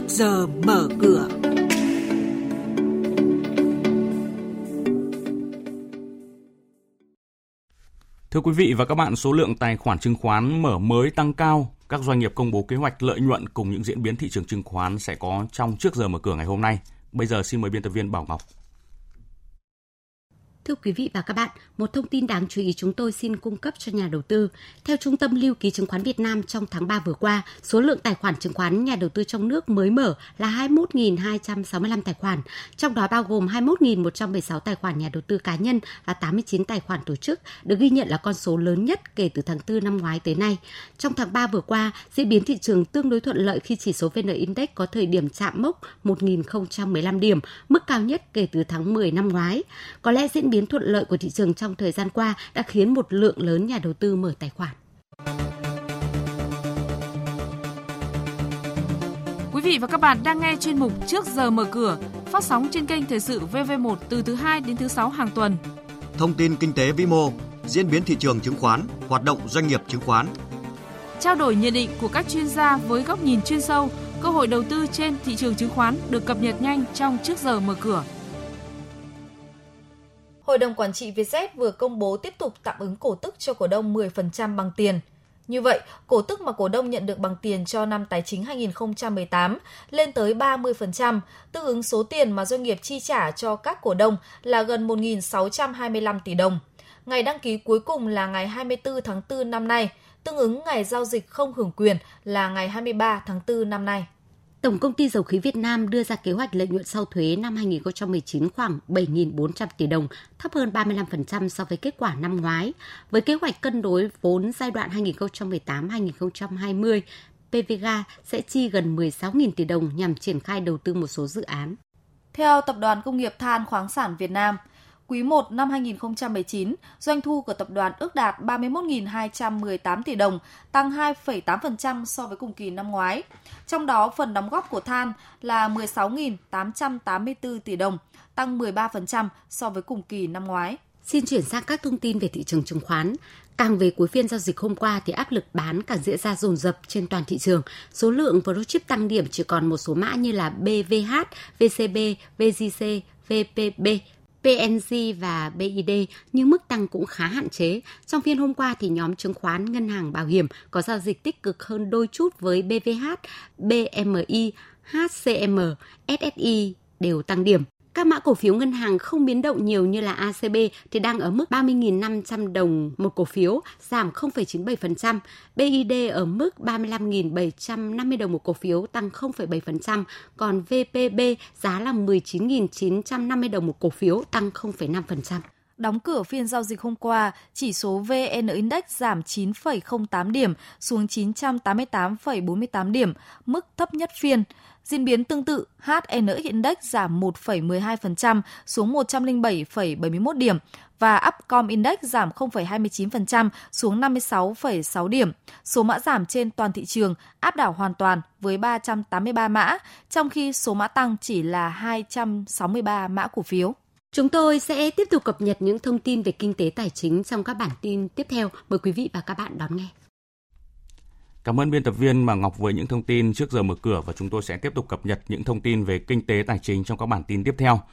Trước giờ mở cửa. Thưa quý vị và các bạn, số lượng tài khoản chứng khoán mở mới tăng cao. Các doanh nghiệp công bố kế hoạch lợi nhuận cùng những diễn biến thị trường chứng khoán sẽ có trong Trước giờ mở cửa ngày hôm nay. Bây giờ xin mời biên tập viên Bảo Ngọc. Thưa quý vị và các bạn, một thông tin đáng chú ý chúng tôi xin cung cấp cho nhà đầu tư. Theo Trung tâm Lưu ký Chứng khoán Việt Nam, trong tháng 3 vừa qua, số lượng tài khoản chứng khoán nhà đầu tư trong nước mới mở là 21.265 tài khoản, trong đó bao gồm 21.116 tài khoản nhà đầu tư cá nhân và 89 tài khoản tổ chức, được ghi nhận là con số lớn nhất kể từ tháng 4 năm ngoái tới nay. Trong tháng 3 vừa qua, diễn biến thị trường tương đối thuận lợi khi chỉ số VN-Index có thời điểm chạm mốc 1.015 điểm, mức cao nhất kể từ tháng 10 năm ngoái. Có lẽ diễn biến thuận lợi của thị trường trong thời gian qua đã khiến một lượng lớn nhà đầu tư mở tài khoản. Quý vị và các bạn đang nghe chuyên mục Trước giờ mở cửa, phát sóng trên kênh Thời sự VV1 từ thứ 2 đến thứ 6 hàng tuần. Thông tin kinh tế vĩ mô, diễn biến thị trường chứng khoán, hoạt động doanh nghiệp chứng khoán. Trao đổi nhận định của các chuyên gia với góc nhìn chuyên sâu, cơ hội đầu tư trên thị trường chứng khoán được cập nhật nhanh trong Trước giờ mở cửa. Hội đồng Quản trị VietJet vừa công bố tiếp tục tạm ứng cổ tức cho cổ đông 10% bằng tiền. Như vậy, cổ tức mà cổ đông nhận được bằng tiền cho năm tài chính 2018 lên tới 30%, tương ứng số tiền mà doanh nghiệp chi trả cho các cổ đông là gần 1.625 tỷ đồng. Ngày đăng ký cuối cùng là ngày 24 tháng 4 năm nay, tương ứng ngày giao dịch không hưởng quyền là ngày 23 tháng 4 năm nay. Tổng Công ty Dầu khí Việt Nam đưa ra kế hoạch lợi nhuận sau thuế năm 2019 khoảng 7.400 tỷ đồng, thấp hơn 35% so với kết quả năm ngoái. Với kế hoạch cân đối vốn giai đoạn 2018-2020, PVGA sẽ chi gần 16.000 tỷ đồng nhằm triển khai đầu tư một số dự án. Theo Tập đoàn Công nghiệp Than khoáng sản Việt Nam, quý 1 năm 2019, doanh thu của tập đoàn ước đạt 31.218 tỷ đồng, tăng 2,8% so với cùng kỳ năm ngoái. Trong đó, phần đóng góp của than là 16.884 tỷ đồng, tăng 13% so với cùng kỳ năm ngoái. Xin chuyển sang các thông tin về thị trường chứng khoán. Càng về cuối phiên giao dịch hôm qua thì áp lực bán càng diễn ra dồn dập trên toàn thị trường. Số lượng blue chip tăng điểm chỉ còn một số mã như là BVH, VCB, VJC, VPB, PNG và BID, nhưng mức tăng cũng khá hạn chế. Trong phiên hôm qua thì nhóm chứng khoán, ngân hàng, bảo hiểm có giao dịch tích cực hơn đôi chút với BVH, BMI, HCM, SSI đều tăng điểm. Các mã cổ phiếu ngân hàng không biến động nhiều như là ACB thì đang ở mức 30.500 đồng một cổ phiếu, giảm 0,97%. BID ở mức 35.750 đồng một cổ phiếu, tăng 0,7%. Còn VPB giá là 19.950 đồng một cổ phiếu, tăng 0,5%. Đóng cửa phiên giao dịch hôm qua, chỉ số VN Index giảm 9,08 điểm xuống 988,48 điểm, mức thấp nhất phiên. Diễn biến tương tự, HN Index giảm 1,12% xuống 107,71 điểm và Upcom Index giảm 0,29% xuống 56,6 điểm. Số mã giảm trên toàn thị trường áp đảo hoàn toàn với 383 mã, trong khi số mã tăng chỉ là 263 mã cổ phiếu. Chúng tôi sẽ tiếp tục cập nhật những thông tin về kinh tế tài chính trong các bản tin tiếp theo. Mời quý vị và các bạn đón nghe. Cảm ơn biên tập viên Bảo Ngọc với những thông tin Trước giờ mở cửa, và chúng tôi sẽ tiếp tục cập nhật những thông tin về kinh tế tài chính trong các bản tin tiếp theo.